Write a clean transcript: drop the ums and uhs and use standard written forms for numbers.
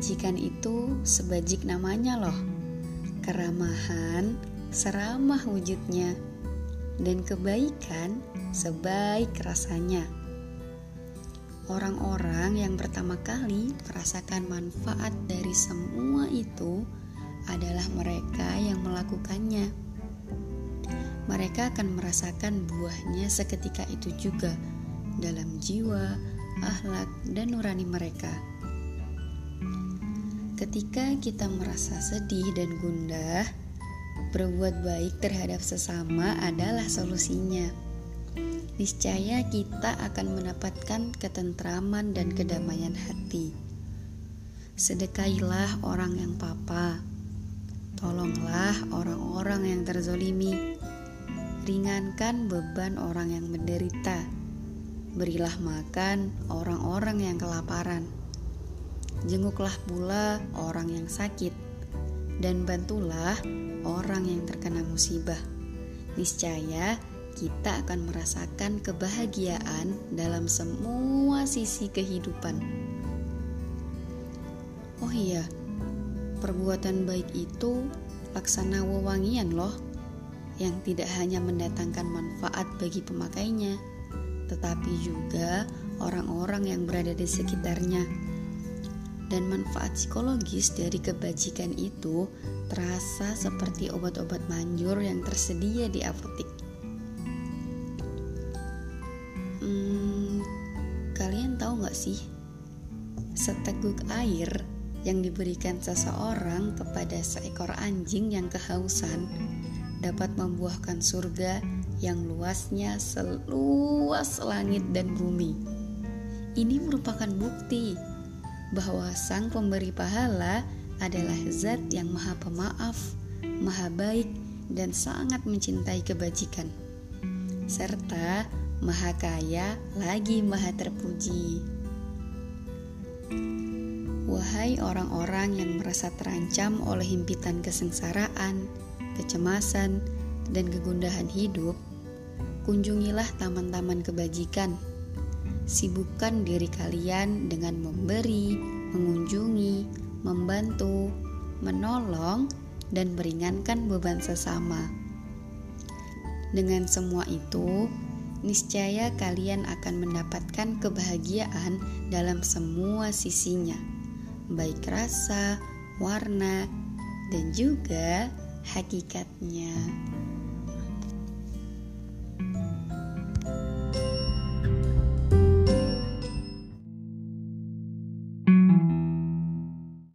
Kebajikan itu sebajik namanya loh. Keramahan seramah wujudnya, dan kebaikan sebaik rasanya. Orang-orang yang pertama kali merasakan manfaat dari semua itu adalah mereka yang melakukannya. Mereka akan merasakan buahnya seketika itu juga dalam jiwa, akhlak, dan nurani mereka. Ketika kita merasa sedih dan gundah, berbuat baik terhadap sesama adalah solusinya. Niscaya kita akan mendapatkan ketentraman dan kedamaian hati. Sedekailah orang yang papa, tolonglah orang-orang yang terzolimi, ringankan beban orang yang menderita, berilah makan orang-orang yang kelaparan, jenguklah pula orang yang sakit, dan bantulah orang yang terkena musibah. Niscaya kita akan merasakan kebahagiaan dalam semua sisi kehidupan. Oh iya, perbuatan baik itu laksana wewangian loh, yang tidak hanya mendatangkan manfaat bagi pemakainya, tetapi juga orang-orang yang berada di sekitarnya. Dan manfaat psikologis dari kebajikan itu terasa seperti obat-obat manjur yang tersedia di apotek. Kalian tahu gak sih, seteguk air yang diberikan seseorang kepada seekor anjing yang kehausan dapat membuahkan surga yang luasnya seluas langit dan bumi. Ini merupakan bukti bahwa sang pemberi pahala adalah zat yang maha pemaaf, maha baik, dan sangat mencintai kebajikan, serta maha kaya lagi maha terpuji. Wahai orang-orang yang merasa terancam oleh himpitan kesengsaraan, kecemasan, dan kegundahan hidup, kunjungilah taman-taman kebajikan. Sibukkan diri kalian dengan memberi, mengunjungi, membantu, menolong, dan meringankan beban sesama. Dengan semua itu, niscaya kalian akan mendapatkan kebahagiaan dalam semua sisinya, baik rasa, warna, dan juga hakikatnya.